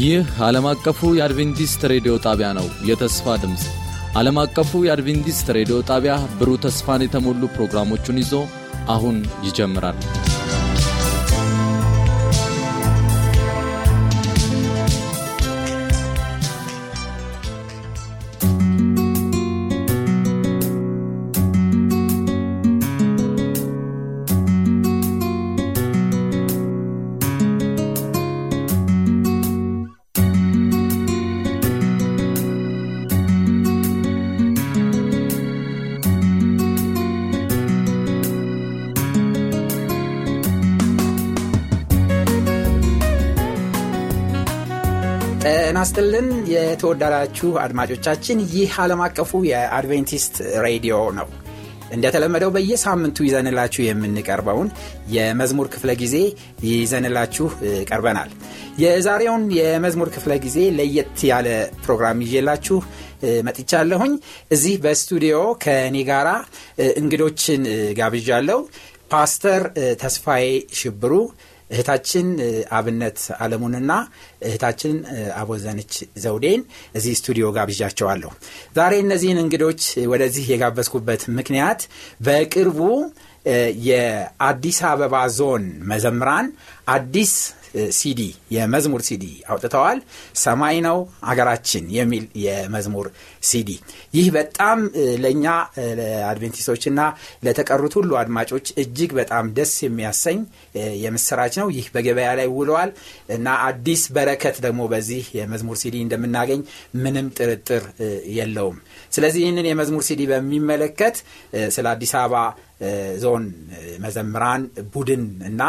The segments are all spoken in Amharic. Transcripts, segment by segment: ይህ ዓለም አቀፉ የአድቬንቲስት ሬዲዮ ጣቢያ ነው። የተስፋ ድምጽ ዓለም አቀፉ የአድቬንቲስት ሬዲዮ ጣቢያ ብሩህ ተስፋን የተሞሉ ፕሮግራሞችን ይዞ አሁን ይጀምራል። እናስተልን የተወደዳችሁ አድማጮቻችን ይህ ዓለም አቀፉ የአድቬንቲስት ሬዲዮ ነው። እንደተለመደው በየሳምንቱ ይዘንላችሁ የምንቀርበውን የመዝሙር ክፍለ ጊዜ ይዘንላችሁ ቀርበናል። የዛሬውን የመዝሙር ክፍለ ጊዜ ለየት ያለ ፕሮግራም ይዤላችሁ መጥቻለሁኝ። እዚህ በስቱዲዮ ከኔ ጋራ እንግዶችን ጋብዣለሁ። ፓስተር ተስፋዬ ሽብሩ፣ እህታችን አብነት አለሙንና እህታችን አቦዘነች ዘውዴን እዚህ ስቱዲዮ ጋብዣቸዋለሁ። ዛሬ እነዚህን እንግዶች ወደዚህ የጋበዝኩበት ምክንያት በቅርቡ የአዲስ አበባ ዞን መዘምራን አዲስ ሲዲ የመዝሙር ሲዲ አውጥተዋል። ሰማይ ነው አገራችን የሚል የመዝሙር ሲዲ። ይህ በጣም ለኛ ለአድቬንቲስቶችና ለተቀሩት ሁሉ አድማጮች እጅግ በጣም ደስ የሚያሰኝ የምስራች ነው። ይህ በገበያ ላይ ውሏል እና አዲስ በረከት ደግሞ በዚህ የመዝሙር ሲዲ እንደምናገኝ ምንም ጥርጥር የለውም። ስለዚህ ይህንን የመዝሙር ሲዲ በሚመለከት ስለ አዲስ አበባ ዞን መዘምራን ቡድን እና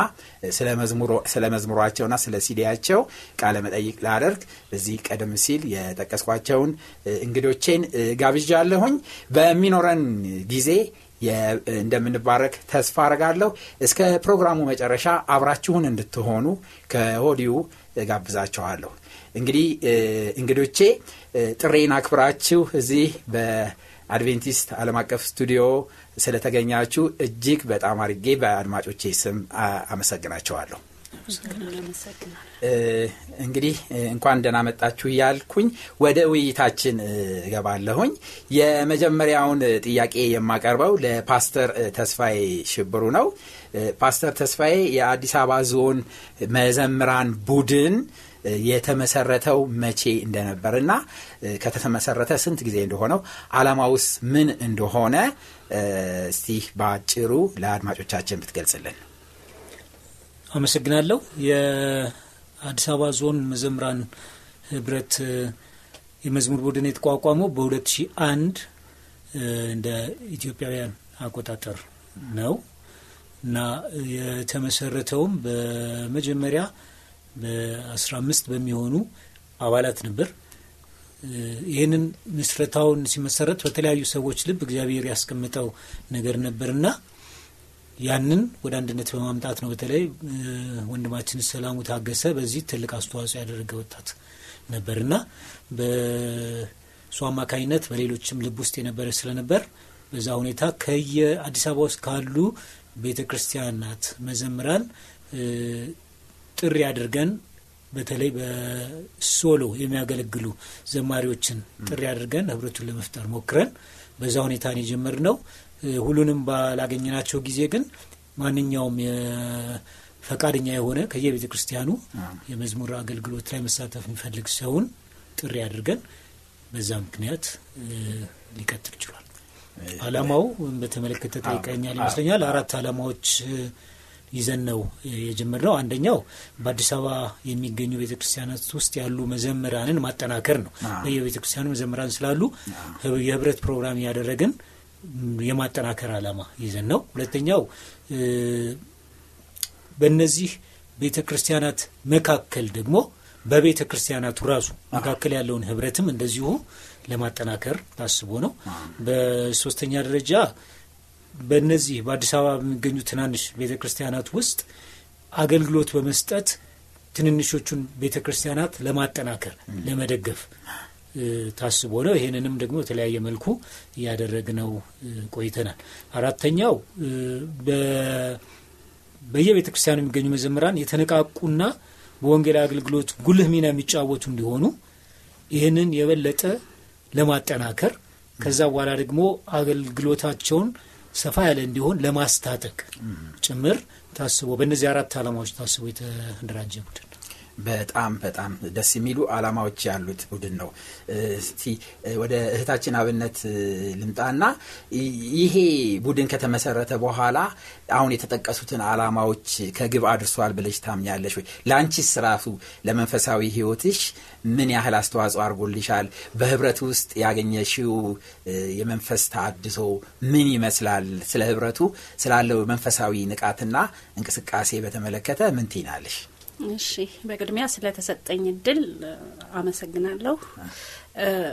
ስለ መዝሙራቸውና ስለ ሲዲያቸው ቃለ መጠይቅ ላደርግ በዚህ ቀደም ሲል የጠቀስኳቸውን እንግዶቼን ጋብዣለሁኝ። በሚኖረን ጊዜ እንደምንባረክ ተስፋ አደርጋለሁ። እስከ ፕሮግራሙ መጨረሻ አብራችሁን እንድትሆኑ ከወዲሁ ጋብዛችኋለሁ። እንግዲህ እንግዶቼ ጥሬን አክብራችሁ እዚህ በአድቬንቲስት ዓለም አቀፍ ስቱዲዮ ስለተገኛችሁ እጅግ በጣም አርጌ በአድማጮቼ ስም አመሰግናችኋለሁ። እንግዲህ እንኳን ደህና መጣችሁ ያልኩኝ ወደ ውይይታችን ገባለሁኝ። የመጀመሪያውን ጥያቄ የማቀርበው ለፓስተር ተስፋዬ ሽብሩ ነው። ፓስተር ተስፋዬ የአዲስ አበባ ዞን መዘምራን ቡድን የተመሰረተው መቼ እንደነበርና ከተመሰረተ ስንት ጊዜ እንደሆነው ዓላማውስ ምን እንደሆነ እስቲ ባጭሩ ለአድማጮቻችን ብትገልጽልን። አመሰግናለሁ። የአዲስ አበባ ዞን መዘምራን ህብረት የመዝሙር ቡድን የተቋቋመው በ2001 እንደ ኢትዮጵያውያን አቆጣጠር ነው እና የተመሰረተውም በመጀመሪያ በ15 በሚሆኑ አባላት ነበር። ይህንን ምስረታውን ሲመሰረት በተለያዩ ሰዎች ልብ እግዚአብሔር ያስቀመጠው ነገር ነበርና ያንን ወደ አንድነት በማምጣት ነው። በተለይ ወንድማችን ሰላሙ ታገሰ በዚህ ትልቅ አስተዋጽኦ ያደረገ ወጣት ነበርና በእሱ አማካኝነት በሌሎችም ልብ ውስጥ የነበረ ስለነበር በዛ ሁኔታ ከየአዲስ አበባ ውስጥ ካሉ ቤተክርስቲያናት መዘምራን ጥሪ አድርገን በተለይ በሶሎ የሚያገለግሉ ዘማሪዎችን ጥሪ አድርገን ህብረቱን ለመፍጠር ሞክረን በዛ ሁኔታ ነው የጀመርነው። ሁሉንም ባላገኘናቸው ጊዜ ግን ማንኛውም ፈቃደኛ የሆነ ከየቤተክርስቲያኑ የመዝሙር አገልግሎት ላይ መሳተፍ የሚፈልግ ሰውን ጥሪ አድርገን በዛ ምክንያት ሊቀጥል ይችላል። ዓላማው በተመለከተ ጠይቀኛል ይመስለኛል። 4 ዓላማዎች ይዘን ነው የጀመርነው። አንደኛው በአዲስ አበባ የሚገኙ ቤተክርስቲያናት ውስጥ ያሉ መዘምራንን ማጠናከር ነው። በየቤተክርስቲያኑ መዘምራን ስላሉ የህብረት ፕሮግራም ያደረግን የማጠናከር ዓላማ ይዘን ነው። ሁለተኛው በእነዚህ ቤተክርስቲያናት መካከል ደግሞ በቤተክርስቲያናቱ ራሱ መካከል ያለውን ህብረትም እንደዚሁ ለማጠናከር ታስቦ ነው። በሶስተኛ ደረጃ በእነዚህ በአዲስ አበባ የሚገኙ ትናንሽ ቤተክርስቲያናት ውስጥ አገልግሎት በመስጠት ትንንሾቹን ቤተክርስቲያናት ለማጠናከር ለመደገፍ ታስቦ ነው። ይሄንንም ደግሞ በተለያየ መልኩ ያደረግነው ቆይተናል። አራተኛው በየቤተክርስቲያኑ የሚገኙ መዘምራን የተነቃቁና በወንጌል አገልግሎት ጉልህ ሚና የሚጫወቱ እንዲሆኑ ይሄንን የበለጠ ለማጠናከር ከዛ በኋላ ደግሞ አገልግሎታቸውን ሰፋ ያለ እንዲሆን ለማስተታተክ ጭምር ታስቦ በእነዚህ አራት ዓላማዎች ታስቦ የተደራጀ ቡድን በጣም ደስ የሚሉ ዓላማዎች ያሉት ቡድን ነው። እስቲ ወደ እህታችን አብነት ልምጣና ይሄ ቡድን ከተመሰረተ በኋላ አሁን የተጠቀሱትን ዓላማዎች ከግብ አድርሷል ብለሽ ታምኛለሽ ወይ? ላንቺስ ራሱ ለመንፈሳዊ ህይወትሽ ምን ያህል አስተዋጽኦ አድርጎልሻል? በህብረት ውስጥ ያገኘሽው የመንፈስ ተአድሶ ምን ይመስላል? ስለ ህብረቱ ስላለው መንፈሳዊ ንቃትና እንቅስቃሴ በተመለከተ ምን ትይናለሽ? እሺ በቅድሚያ ስለተሰጠኝ እድል አመሰግናለሁ።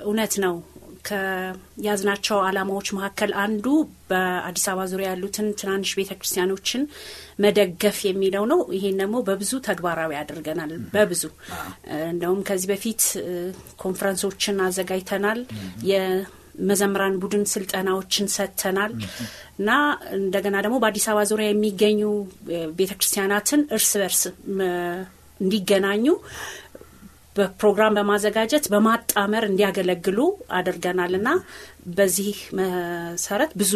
እውነት ነው ከያዝናቸው ዓላማዎች መካከል አንዱ በአዲስ አበባ ዙሪያ ያሉትን ትናንሽ ቤተክርስቲያኖችን መደገፍ የሚለው ነው። ይሄን ደግሞ በብዙ ተግባራዊ አድርገናል። በብዙ እንደውም ከዚህ በፊት ኮንፈረንሶችን አዘጋጅተናል፣ የመዘምራን ቡድን ስልጠናዎችን ሰጥተናል እና እንደገና ደግሞ በአዲስ አበባ ዙሪያ የሚገኙ ቤተክርስቲያናትን እርስ በርስ እንዲገናኙ በፕሮግራም በማዘጋጀት በማጣመር እንዲያገለግሉ አድርገናልና በዚህ መሰረት ብዙ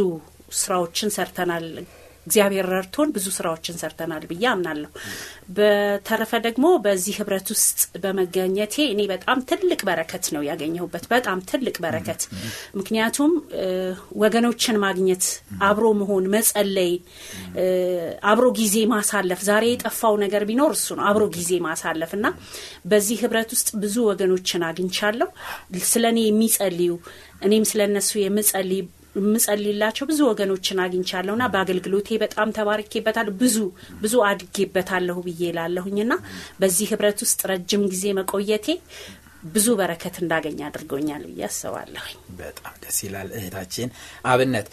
ስራዎችን ሰርተናል። እግዚአብሔር ረድቶን ብዙ ስራዎችን ሰርተናል ብዬ አምናለሁ። በተረፈ ደግሞ በዚህ ህብረት ውስጥ በመገኘቴ እኔ በጣም ትልቅ በረከት ነው ያገኘሁበት። በጣም ትልቅ በረከት ምክንያቱም ወገኖችን ማግኘት፣ አብሮ መሆን፣ መጸለይ፣ አብሮ ጊዜ ማሳለፍ ዛሬ የጠፋው ነገር ቢኖር እሱ ነው፣ አብሮ ጊዜ ማሳለፍና በዚህ ህብረት ውስጥ ብዙ ወገኖችን አግኝቻለሁ። ስለኔ የሚጸልዩ እኔም ስለነሱ የምጸልይ መጸልይላቸው ብዙ ወገኖችን አግኝቻለሁና በአገልግሎቴ በጣም ተባርኬበታል። ብዙ አድጌበታለሁ ብዬላለሁኝና በዚህ ህብረት ውስጥ ረጅም ጊዜ መቆየቴ ብዙ በረከት እንዳገኝ አድርጎኛል ብያስባለሁ። በጣም ደስ ይላል እህታችን አብነት።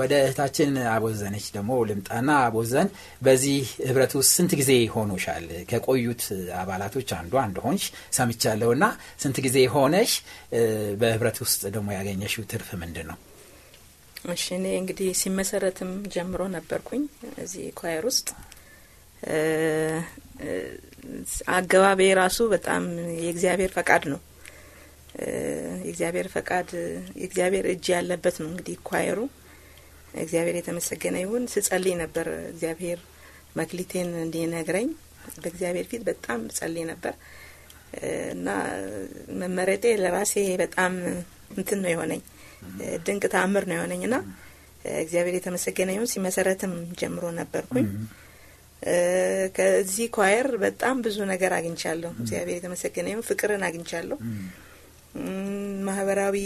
ወደ እህታችን አቦዘነች ደግሞ ልምጣና አቦዘን በዚህ ህብረት ውስጥ ስንት ጊዜ ሆኖሻል? ከቆዩት አባላቶች አንዷ እንደሆንሽ ሰምቻለሁና ስንት ጊዜ ሆነሽ? በህብረት ውስጥ ደግሞ ያገኘሽው ትርፍ ምንድነው? ማሽኔ እንግዲህ ሲመሰረትም ጀምሮ ነበርኩኝ እዚህ ኳየር ውስጥ። አገባቤ ራሱ በጣም የእግዚአብሔር ፈቃድ ነው። የእግዚአብሔር ፈቃድ የእግዚአብሔር እጅ ያለበት ነው። እንግዲህ ኳየሩ እግዚአብሔር የተመሰገነ ይሁን። ስጸልይ ነበር እግዚአብሔር መክሊቴን እንዲነግረኝ በእግዚአብሔር ፊት በጣም ጸልይ ነበር እና መመረጤ ለራሴ በጣም እንትን ነው የሆነኝ። ድንቅ ታምር ነው የሆነኝና እግዚአብሔር የተመሰገነ ይሁን። ሲመሰረትም ጀምሮ ነበርኩኝ። ከዚህ ኳየር በጣም ብዙ ነገር አግኝቻለሁ። እግዚአብሔር የተመሰገነ ይሁን። ፍቅርን አግኝቻለሁ። ማህበራዊ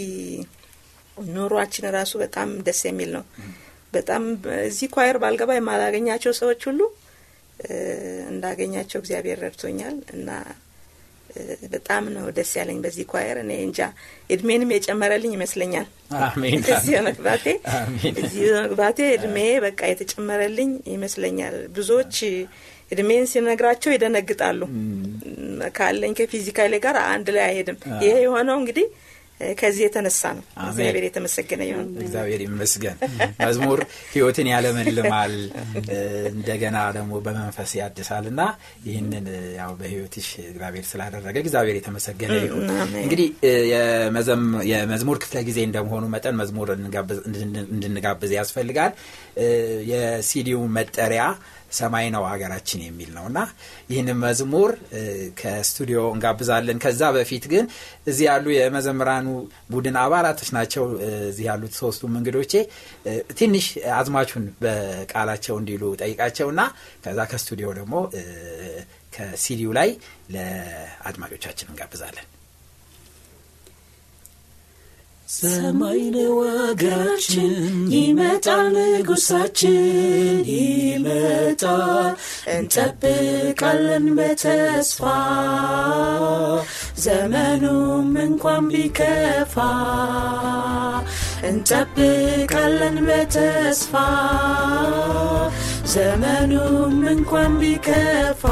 ኑሯችን ራሱ በጣም ደስ የሚል ነው። በጣም እዚህ ኳየር ባልገባ የማላገኛቸው ሰዎች ሁሉ እንዳገኛቸው እግዚአብሔር ረድቶኛል እና በጣም ነው ደስ ያለኝ በዚህ ኳየር። እኔ እንጃ እድሜንም የጨመረልኝ ይመስለኛል። አሜን። እዚህ መግባቴ እድሜ በቃ የተጨመረልኝ ይመስለኛል። ብዙዎች እድሜን ሲነግራቸው ይደነግጣሉ። ካለኝ ከፊዚካሌ ጋር አንድ ላይ አይሄድም። ይሄ የሆነው እንግዲህ ከዚህ የተነሳ ነው። እግዚአብሔር የተመሰገነ ይሁን። እግዚአብሔር ይመስገን። መዝሙር ህይወትን ያለመልማል እንደገና ደግሞ በመንፈስ ያድሳልና ይሄንን ያው በህይወትሽ እግዚአብሔር ስላደረገ እግዚአብሔር የተመሰገነ ይሁን። እንግዲህ የመዝሙር ክፍለ ጊዜ እንደመሆኑ መጠን መዝሙር እንድንጋብዝ ያስፈልጋል። የሲዲው መጠሪያ ሰማይ ነው ሀገራችን የሚል ነውና ይሄንን መዝሙር ከስቱዲዮ እንጋብዛለን። ከዛ በፊት ግን እዚህ ያሉ የመዘምራኑ ቡድን አባላቶች ናቸው እዚህ ያሉት ሶስቱም እንግዶቼ ትንሽ አዝማቹን በቃላቸው እንዲሉ ጠይቃቸውና ከዛ ከስቱዲዮ ደግሞ ከሲዲዩ ላይ ለአድማጮቻችን እንጋብዛለን። ሰማይ ነው ሀገራችን ይመጣል ንጉሳችን ይመጣል እንጠብቃለን በተስፋ ዘመኑም እንኳን ቢከፋ እንጠብቃለን በተስፋ ዘመኑም እንኳን ቢከፋ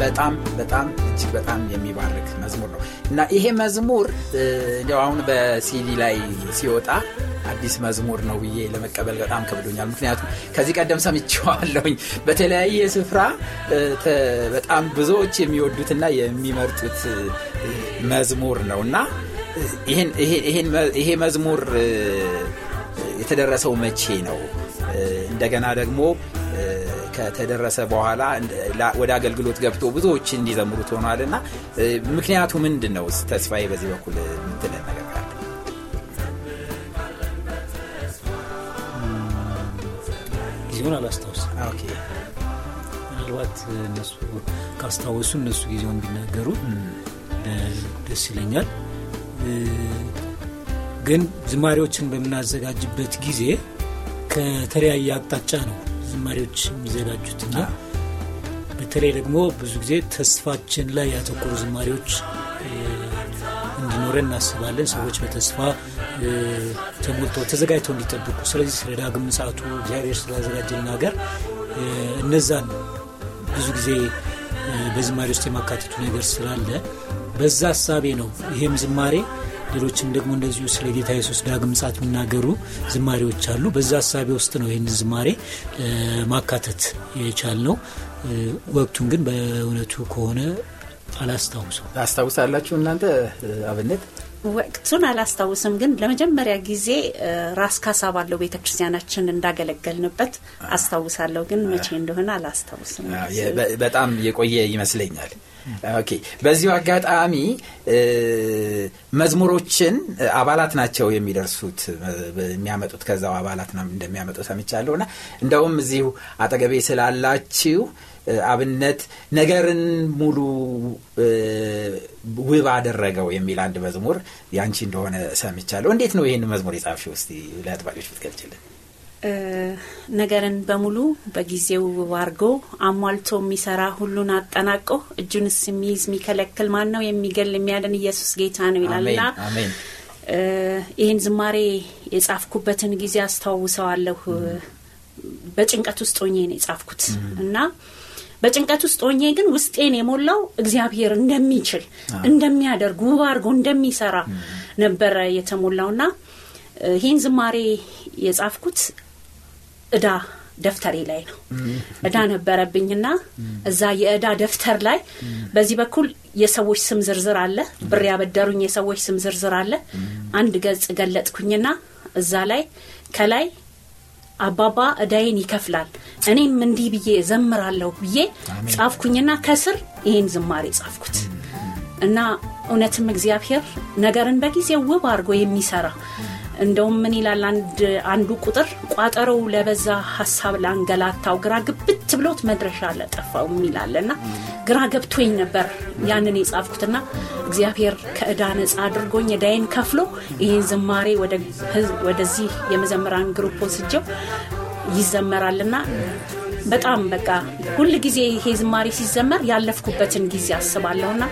በጣም በጣም እጅግ በጣም የሚባርክ መዝሙር ነው እና ይሄ መዝሙር እንደው አሁን በሲዲ ላይ ሲወጣ አዲስ መዝሙር ነው ብዬ ለመቀበል በጣም ከብዶኛል። ምክንያቱም ከዚህ ቀደም ሰምቼዋለሁኝ በተለያየ ስፍራ በጣም ብዙዎች የሚወዱትና የሚመርጡት መዝሙር ነውና ይሄ መዝሙር የተደረሰው መቼ ነው? እንደገና ደግሞ ከተደረሰ በኋላ ወደ አገልግሎት ገብቶ ብዙዎች እንዲዘምሩት ሆኗልና ምክንያቱ ምንድነው? ተስፋዬ በዚህ በኩል እንትልን ነገር ካለ ጊዜውን አላስታውስ። ኦኬ ምናልባት እነሱ ካስታወሱ እነሱ ጊዜውን ቢናገሩ ደስ ይለኛል። ግን ዝማሪዎችን በምናዘጋጅበት ጊዜ ከተለያየ አቅጣጫ ነው ዝማሪዎች የሚዘጋጁትና በተለይ ደግሞ ብዙ ጊዜ ተስፋችን ላይ ያተኮሩ ዝማሪዎች እንዲኖረን እናስባለን። ሰዎች በተስፋ ተሞልተው ተዘጋጅተው እንዲጠብቁ ስለዚህ ስለዳግም ምጽአቱ እግዚአብሔር ስላዘጋጀልን ነገር እነዛን ብዙ ጊዜ በዝማሪ ውስጥ የማካተቱ ነገር ስላለ በዛ ሀሳቤ ነው ይሄም ዝማሬ ሌሎችም ደግሞ እንደዚሁ ስለ ጌታ ኢየሱስ ዳግም ምጽአት የሚናገሩ ዝማሬዎች አሉ። በዛ ሀሳቤ ውስጥ ነው ይህንን ዝማሬ ማካተት የቻልነው። ወቅቱን ግን በእውነቱ ከሆነ አላስታውስም። ታስታውሳላችሁ እናንተ? አብነት ወቅቱን አላስታውስም ግን ለመጀመሪያ ጊዜ ራስ ካሳ ባለው ቤተክርስቲያናችን እንዳገለገልንበት አስታውሳለሁ ግን መቼ እንደሆነ አላስታውስም። በጣም የቆየ ይመስለኛል። ኦኬ በዚህ አጋጣሚ መዝሙሮችን አባላት ናቸው የሚደርሱት የሚያመጡት ከዛው አባላት ነው እንደሚያመጡ ሰምቻለሁና እንደውም እዚሁ አጠገቤ ስላላችሁ አብነት ነገርን ሙሉ ውብ አደረገው የሚል አንድ መዝሙር ያንቺ እንደሆነ ሰምቻለሁ። እንዴት ነው ይሄን መዝሙር የጻፍሽው? እስቲ ለአጥባቂዎች ብትገልጪልን። ነገርን በሙሉ በጊዜው ዋርጎ አሟልቶ የሚሰራ ሁሉን አጠናቆ እጁንስ የሚይዝ የሚከለክል ማን ነው? የሚገል የሚያድን ኢየሱስ ጌታ ነው ይላልና አሜን። ይሄን ዝማሬ የጻፍኩበትን ጊዜ አስታውሰዋለሁ። በጭንቀት ውስጥ ሆኜ ነው የጻፍኩት እና በጭንቀት ውስጥ ሆኜ ግን ውስጤን የሞላው እግዚአብሔር እንደሚችል እንደሚያደርግ ውብ አድርጎ እንደሚሰራ ነበር የተሞላውና ይሄን ዝማሬ የጻፍኩት እዳ ደፍተሬ ላይ ነው። እዳ ነበረብኝና እዛ የእዳ ደፍተር ላይ በዚህ በኩል የሰዎች ስም ዝርዝር አለ፣ ብር ያበደሩኝ የሰዎች ስም ዝርዝር አለ። አንድ ገጽ ገለጥኩኝና እዛ ላይ ከላይ አባባ እዳይን ይከፍላል እኔም እንዲህ ብዬ ዘምራለሁ ብዬ ጻፍኩኝና ከስር ይሄን ዝማሬ ጻፍኩት እና እውነትም እግዚአብሔር ነገርን በጊዜው ውብ አድርጎ የሚሰራ እንደውም ምን ይላል አንዱ ቁጥር ቋጠረው ለበዛ ሐሳብ ላንገላታው ግራ ግብት ብሎት መድረሻ ለጠፋው ይላልና ግራ ገብቶኝ ነበር ያንን የጻፍኩትና እግዚአብሔር ከእዳ ነጻ አድርጎኝ ዳይን ከፍሎ ይሄን ዝማሬ ወደዚህ የመዘምራን ግሩፕ ወስጄው ይዘመራልና በጣም በቃ ሁሉ ጊዜ ይሄ ዝማሬ ሲዘመር ያለፍኩበትን ጊዜ አስባለሁና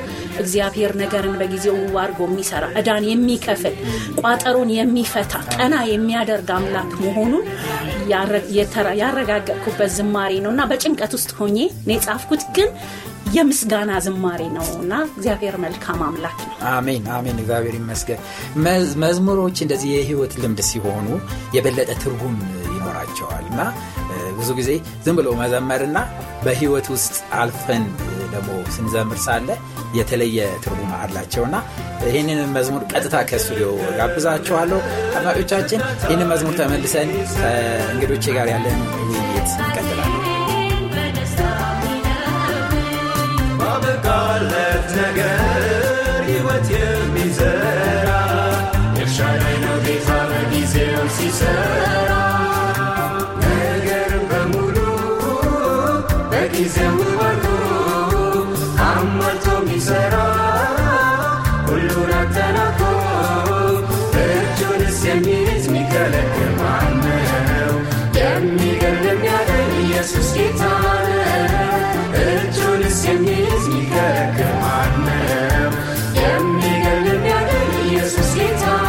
እግዚአብሔር ነገርን በጊዜው ዋርጎ የሚሰራ እዳን የሚከፍል ቋጠሮን የሚፈታ ቀና የሚያደርግ አምላክ መሆኑን ያረጋገጥኩበት ዝማሬ ነውና በጭንቀት ውስጥ ሆኜ ጻፍኩት ግን የምስጋና ዝማሬ ነውና እግዚአብሔር መልካም አምላክ ነው። አሜን አሜን። እግዚአብሔር ይመስገን። መዝሙሮች እንደዚህ የህይወት ልምድ ሲሆኑ የበለጠ ትርጉም ይኖራቸዋልና ብዙ ጊዜ ዝም ብሎ መዘመርና በህይወት ውስጥ አልፈን ደግሞ ስንዘምር ሳለ የተለየ ትርጉም አላቸውና ይሄንን መዝሙር ቀጥታ ከስቱዲዮ ጋብዛችኋለሁ። አድማጮቻችን ይሄንን መዝሙር ተመልሰን እንግዶቼ ጋር ያለን ውይይት እንቀጥላለን። ባበቃለት ነገር ህይወት የሚዘራ እርሻ ላይ ነው ጌታ በጊዜው ሲሰራ ጊዜው ወርዶ አሟልቶ የሚሰራ ሁሉን አጠናቆ እጁንስ የሚይዝ የሚከለክል ማን ነው? የሚገል የሚያድን ኢየሱስ ጌታ ነው። እጁንስ የሚይዝ የሚከለክል ማን ነው? የሚገል የሚያድን ኢየሱስ ጌታ ነው።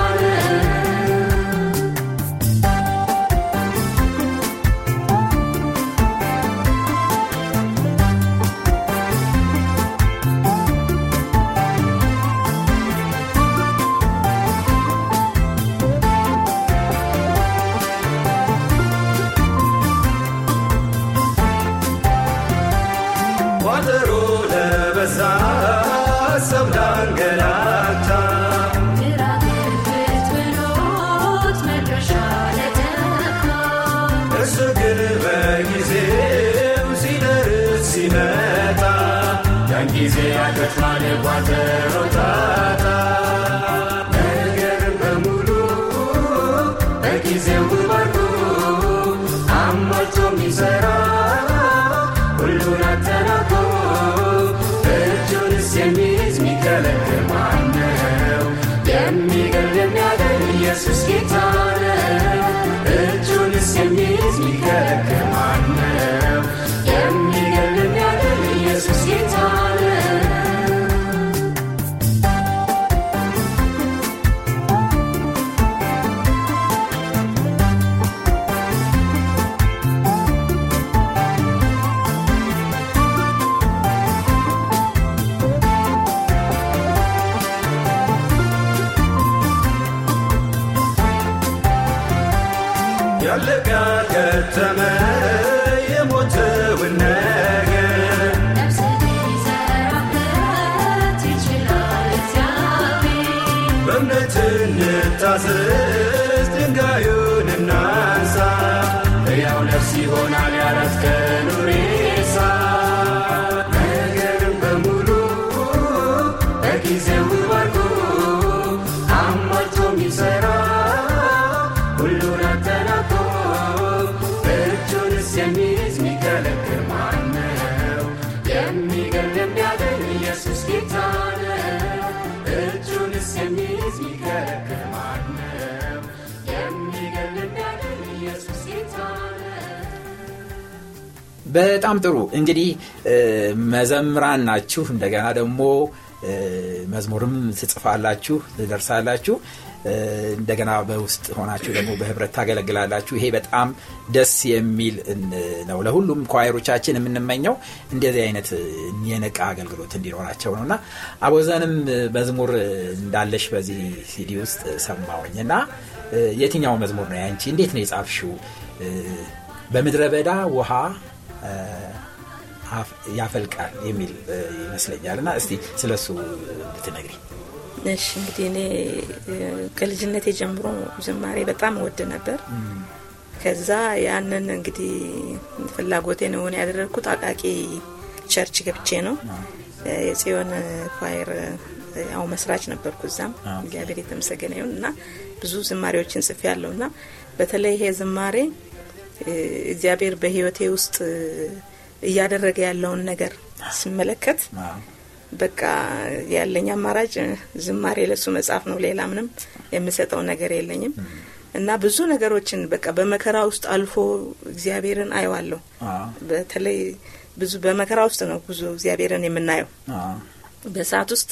በጣም ጥሩ እንግዲህ መዘምራን ናችሁ እንደገና ደግሞ መዝሙርም ጽፋላችሁ ደርሳላችሁ እንደገና በውስጥ ሆናችሁ ደግሞ በህብረት ታገለግላላችሁ ይሄ በጣም ደስ የሚል ነው ለሁሉም ኳየሮቻችን የምንመኘው እንደዚህ አይነት የነቃ አገልግሎት እንዲኖራቸው ነውና አቦዘንም መዝሙር እንዳለሽ በዚህ ሲዲ ውስጥ ሰማሁኝና የትኛው መዝሙር ነው ያንቺ እንዴት ነው የጻፍሽው በመድረበዳ ውሃ ያፈልቃል የሚል ይመስለኛልና እስቲ ስለሱ ልትነግሪ እሺ እንግዲህ እኔ ከልጅነቴ ጀምሮ ዝማሬ በጣም ወድ ነበር ከዛ ያንን እንግዲህ ፍላጎቴ ነው እኔ ያደረኩት አቃቂ ቸርች ገብቼ ነው የጽዮን ኳየር ያው መስራች ነበርኩ እዛም እግዚአብሔር ይመስገን ይሁንና ብዙ ዝማሬዎችን ጽፌያለሁና በተለይ ይሄ ዝማሬ እግዚአብሔር በህይወቴ ውስጥ ያደረገ ያለውን ነገር ስመለከት በቃ ያለኝ አማራጭ ዝማሬ ለሱ መጻፍ ነው ሌላ ምንም የምሰጠው ነገር የለኝም እና ብዙ ነገሮችን በቃ በመከራ ውስጥ አልፎ እግዚአብሔርን አይዋለሁ በተለይ ብዙ በመከራ ውስጥ ነው ብዙ እግዚአብሔርን የምናየው በሰዓት ውስጥ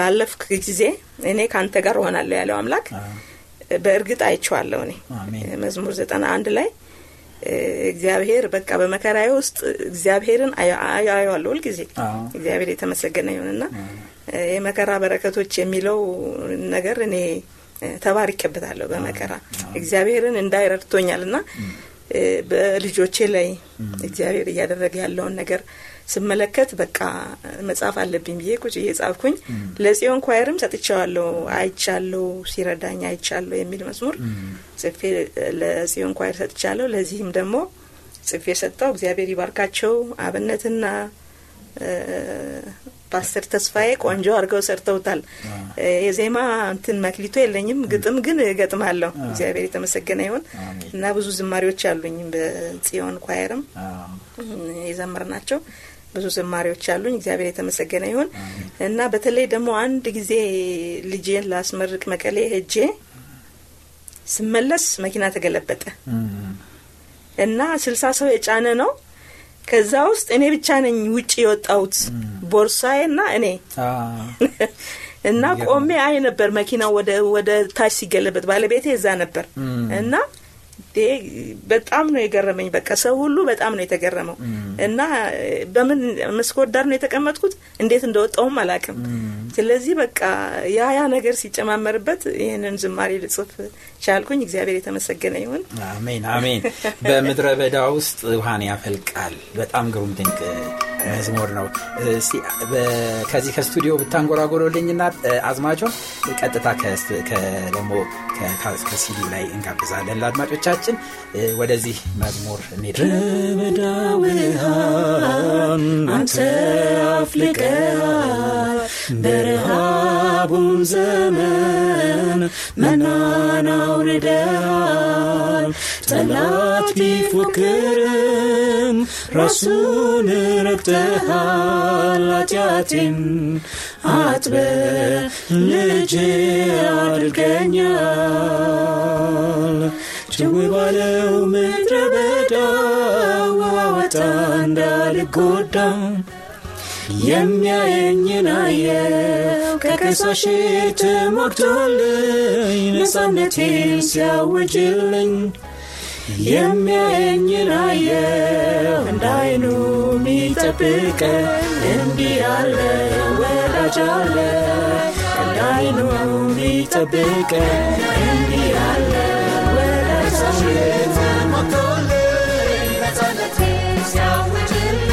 ባለፍክ ጊዜ እኔ ካንተ ጋር ሆናለሁ ያለው አምላክ በእርግጥ አይቻለሁ እኔ መዝሙር 91 ላይ እግዚአብሔር በቃ በመከራዬ ውስጥ እግዚአብሔርን አያያዋለሁ ልጊዜ እግዚአብሔር የተመሰገነ ይሁንና የመከራ በረከቶች የሚለው ነገር እኔ ተባርኬበታለሁ በመከራ እግዚአብሔርን እንዳይረድቶኛልና በልጆቼ ላይ እግዚአብሔር ያደረገ ያለው ነገር ስመለከት በቃ መጻፍ አለብኝ ብዬ ቁጭ እየጻፍኩኝ ለጽዮን ኳየርም ሰጥቻለሁ አይቻለሁ ሲረዳኝ አይቻለሁ የሚል መዝሙር ጽፌ ለጽዮን ኳየር ሰጥቻለሁ ለዚህም ደግሞ ጽፌ ሰጣው እግዚአብሔር ይባርካቸው አብነትና ፓስተር ተስፋዬ ቆንጆ አርገው ሰርተውታል የዜማ እንትን መክሊቱ የለኝም ግጥም ግን ገጥማለሁ እግዚአብሔር የተመሰገነ ይሁን እና ብዙ ዝማሬዎች አሉኝ በጽዮን ኳየርም የዘመርናቸው ብዙ ዝማሬዎች አሉኝ እግዚአብሔር የተመሰገነ ይሁን እና በተለይ ደግሞ አንድ ጊዜ ልጄን ላስመርቅ መቀሌ ሄጄ ስመለስ መኪና ተገለበጠ እና 60 ሰው የጫነ ነው ከዛ ውስጥ እኔ ብቻ ነኝ ውጪ የወጣሁት ቦርሳዬና እኔ እና ቆሜ አይ ነበር መኪናው ወደ ታች ሲገለበት ባለቤቴ እዛ ነበር እና በጣም ነው የገረመኝ በቃ ሰው ሁሉ በጣም ነው የተገረመው እና በምን መስኮት ዳር ነው የተቀመጥኩት እንዴት እንደወጣውም አላውቅም ስለዚህ በቃ ያ ነገር ሲጨማመርበት ይሄንን ዝማሬ ልጽፍ ቻልኩኝ እግዚአብሔር የተመሰገነ ይሁን አሜን አሜን በመድረበዳ ውስጥ ውሃን ያፈልቃል በጣም ግሩም ድንቅ መዝሙር ነው። ከዚህ ከስቱዲዮ ብታንጎራጎሩልኝና አዝማቾን ቀጥታ ከደሞ ከሲዲ ላይ እንጋብዛለን። አድማጮቻችን ወደዚህ መዝሙር እንሄዳለን። አንተ አፍልቀ በረሃቡን ዘመን መናናውርዳ ጠላት ቢፎክርም ራሱን ረግተሃል አትያቲም አትበ ልጅ አድርገኛል ጭውባለው ምድረበዳ ዋወጣ እንዳልጎዳ የሚያየኝን አየ ከከሳሽ ትሞክቶልኝ ነፃነቴን ሲያውጅልኝ የሚያየኝን አየ እንዳይኑ ሚጠብቀ እንዲያለ ወዳጃለ እንዳይኑ ሚጠብቀ እንዲያለ ወዳጃለ ትሞክቶልኝ ነፃነቴን ሲያውጅልኝ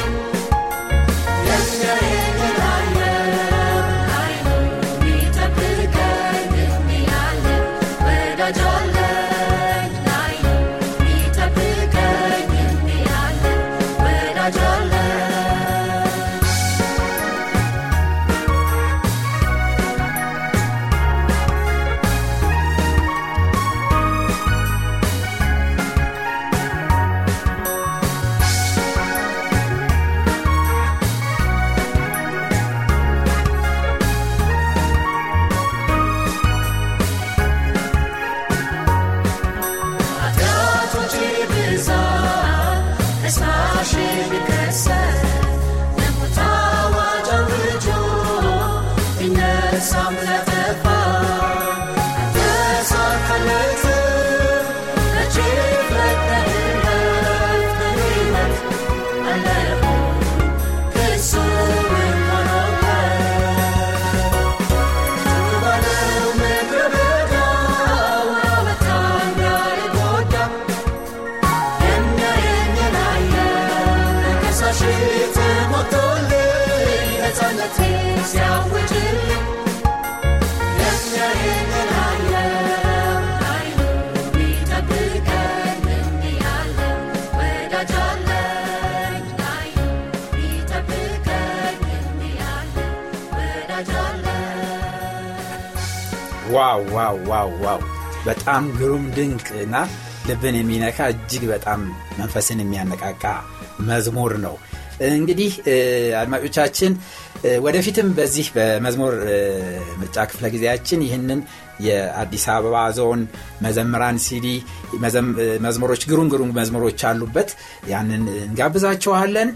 ዋው በጣም ግሩም ድንቅና ልብን የሚነካ እጅግ በጣም መንፈስን የሚያነቃቃ መዝሙር ነው። እንግዲህ አድማጮቻችን ወደፊትም በዚህ በመዝሙር ምርጫ ክፍለ ጊዜያችን ይህንን የአዲስ አበባ ዞን መዘምራን ሲዲ መዝሙሮች ግሩም መዝሙሮች አሉበት ያንን እንጋብዛችኋለን።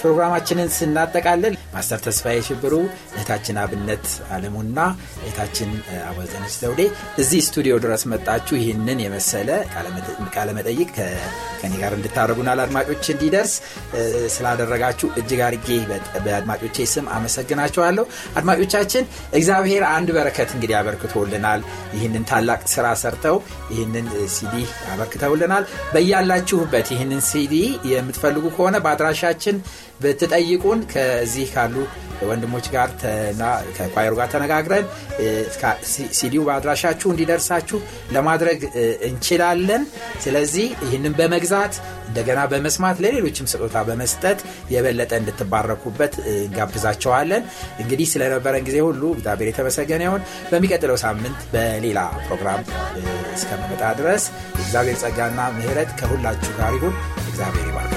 ፕሮግራማችንን ስናጠቃልል ማስተር ተስፋዬ ሽብሩ፣ እህታችን አብነት አለሙና እህታችን አወዘነች ዘውዴ እዚህ ስቱዲዮ ድረስ መጣችሁ ይህንን የመሰለ ቃለመጠይቅ ከኔ ጋር እንድታደርጉናል አድማጮች እንዲደርስ ስላደረጋችሁ እጅግ አድርጌ በአድማጮቼ ስም አመሰግናችኋለሁ። አድማጮቻችን እግዚአብሔር አንድ በረከት እንግዲህ አበርክቶልናል። ይህንን ታላቅ ስራ ሰርተው ይህንን ሲዲ አበርክተውልናል። በያላችሁበት ይህንን ሲዲ የምትፈልጉ ከሆነ በአድራሻችን ብትጠይቁን ከዚህ ካሉ ወንድሞች ጋር ከኳየሩ ጋር ተነጋግረን ሲዲው በአድራሻችሁ እንዲደርሳችሁ ለማድረግ እንችላለን። ስለዚህ ይህንን በመግዛት እንደገና በመስማት ለሌሎችም ስጦታ በመስጠት የበለጠ እንድትባረኩበት እንጋብዛችኋለን። እንግዲህ ስለነበረን ጊዜ ሁሉ እግዚአብሔር የተመሰገነ ይሁን። በሚቀጥለው ሳምንት በሌላ ፕሮግራም እስከምንመጣ ድረስ እግዚአብሔር ጸጋና ምሕረት ከሁላችሁ ጋር ይሁን። እግዚአብሔር ይባርክ።